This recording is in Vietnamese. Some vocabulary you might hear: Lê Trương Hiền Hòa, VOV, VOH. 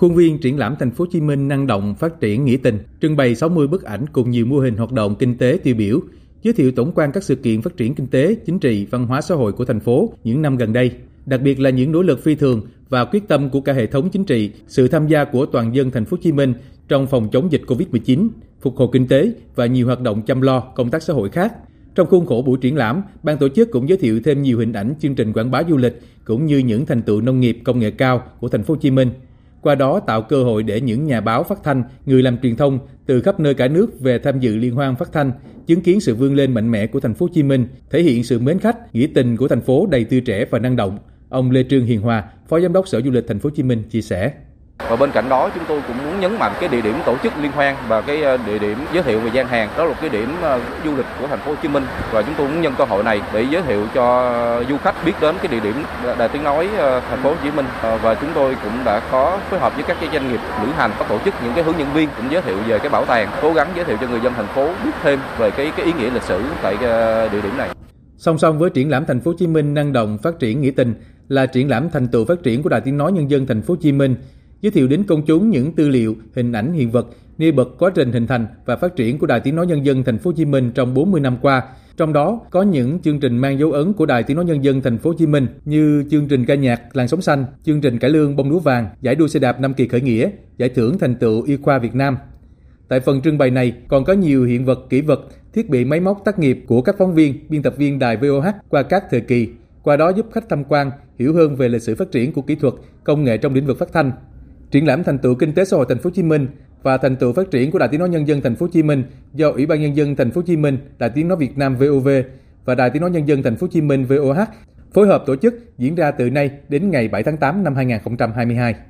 Khuôn viên triển lãm Thành phố Hồ Chí Minh năng động phát triển nghĩa tình, trưng bày 60 bức ảnh cùng nhiều mô hình hoạt động kinh tế tiêu biểu, giới thiệu tổng quan các sự kiện phát triển kinh tế, chính trị, văn hóa xã hội của thành phố những năm gần đây, đặc biệt là những nỗ lực phi thường và quyết tâm của cả hệ thống chính trị, sự tham gia của toàn dân Thành phố Hồ Chí Minh trong phòng chống dịch Covid-19, phục hồi kinh tế và nhiều hoạt động chăm lo công tác xã hội khác. Trong khuôn khổ buổi triển lãm, ban tổ chức cũng giới thiệu thêm nhiều hình ảnh chương trình quảng bá du lịch cũng như những thành tựu nông nghiệp công nghệ cao của Thành phố Hồ Chí Minh. Qua đó tạo cơ hội để những nhà báo phát thanh, người làm truyền thông từ khắp nơi cả nước về tham dự liên hoan phát thanh, chứng kiến sự vươn lên mạnh mẽ của Thành phố Hồ Chí Minh, thể hiện sự mến khách, nghĩa tình của thành phố đầy tươi trẻ và năng động. Ông Lê Trương Hiền Hòa, Phó Giám đốc Sở Du lịch Thành phố Hồ Chí Minh chia sẻ. Và bên cạnh đó chúng tôi cũng muốn nhấn mạnh cái địa điểm tổ chức liên hoan và cái địa điểm giới thiệu về gian hàng, đó là cái điểm du lịch của Thành phố Hồ Chí Minh, và chúng tôi muốn nhân cơ hội này để giới thiệu cho du khách biết đến cái địa điểm Đài Tiếng Nói Thành phố Hồ Chí Minh. Và chúng tôi cũng đã có phối hợp với các cái doanh nghiệp lữ hành, có tổ chức những cái hướng dẫn viên cũng giới thiệu về cái bảo tàng, cố gắng giới thiệu cho người dân thành phố biết thêm về cái ý nghĩa lịch sử tại cái địa điểm này. Song song với triển lãm Thành phố Hồ Chí Minh năng động phát triển nghĩa tình là triển lãm thành tựu phát triển của Đài Tiếng Nói Nhân dân Thành phố Hồ Chí Minh, giới thiệu đến công chúng những tư liệu, hình ảnh hiện vật, nêu bật quá trình hình thành và phát triển của Đài Tiếng Nói Nhân dân Thành phố Hồ Chí Minh trong 40 năm qua. Trong đó có những chương trình mang dấu ấn của Đài Tiếng Nói Nhân dân Thành phố Hồ Chí Minh như chương trình ca nhạc Làn Sóng Xanh, chương trình cải lương Bông Lúa Vàng, giải đua xe đạp 5 kỳ khởi nghĩa, giải thưởng thành tựu y khoa Việt Nam. Tại phần trưng bày này còn có nhiều hiện vật, kỷ vật, thiết bị máy móc tác nghiệp của các phóng viên, biên tập viên Đài VOH qua các thời kỳ, qua đó giúp khách tham quan hiểu hơn về lịch sử phát triển của kỹ thuật, công nghệ trong lĩnh vực phát thanh. Triển lãm thành tựu kinh tế xã hội Thành phố Hồ Chí Minh và thành tựu phát triển của Đài Tiếng Nói Nhân dân Thành phố Hồ Chí Minh do Ủy ban Nhân dân Thành phố Hồ Chí Minh, Đài Tiếng Nói Việt Nam VOV và Đài Tiếng Nói Nhân dân Thành phố Hồ Chí Minh VOH phối hợp tổ chức diễn ra từ nay đến ngày 7 tháng 8 năm 2022.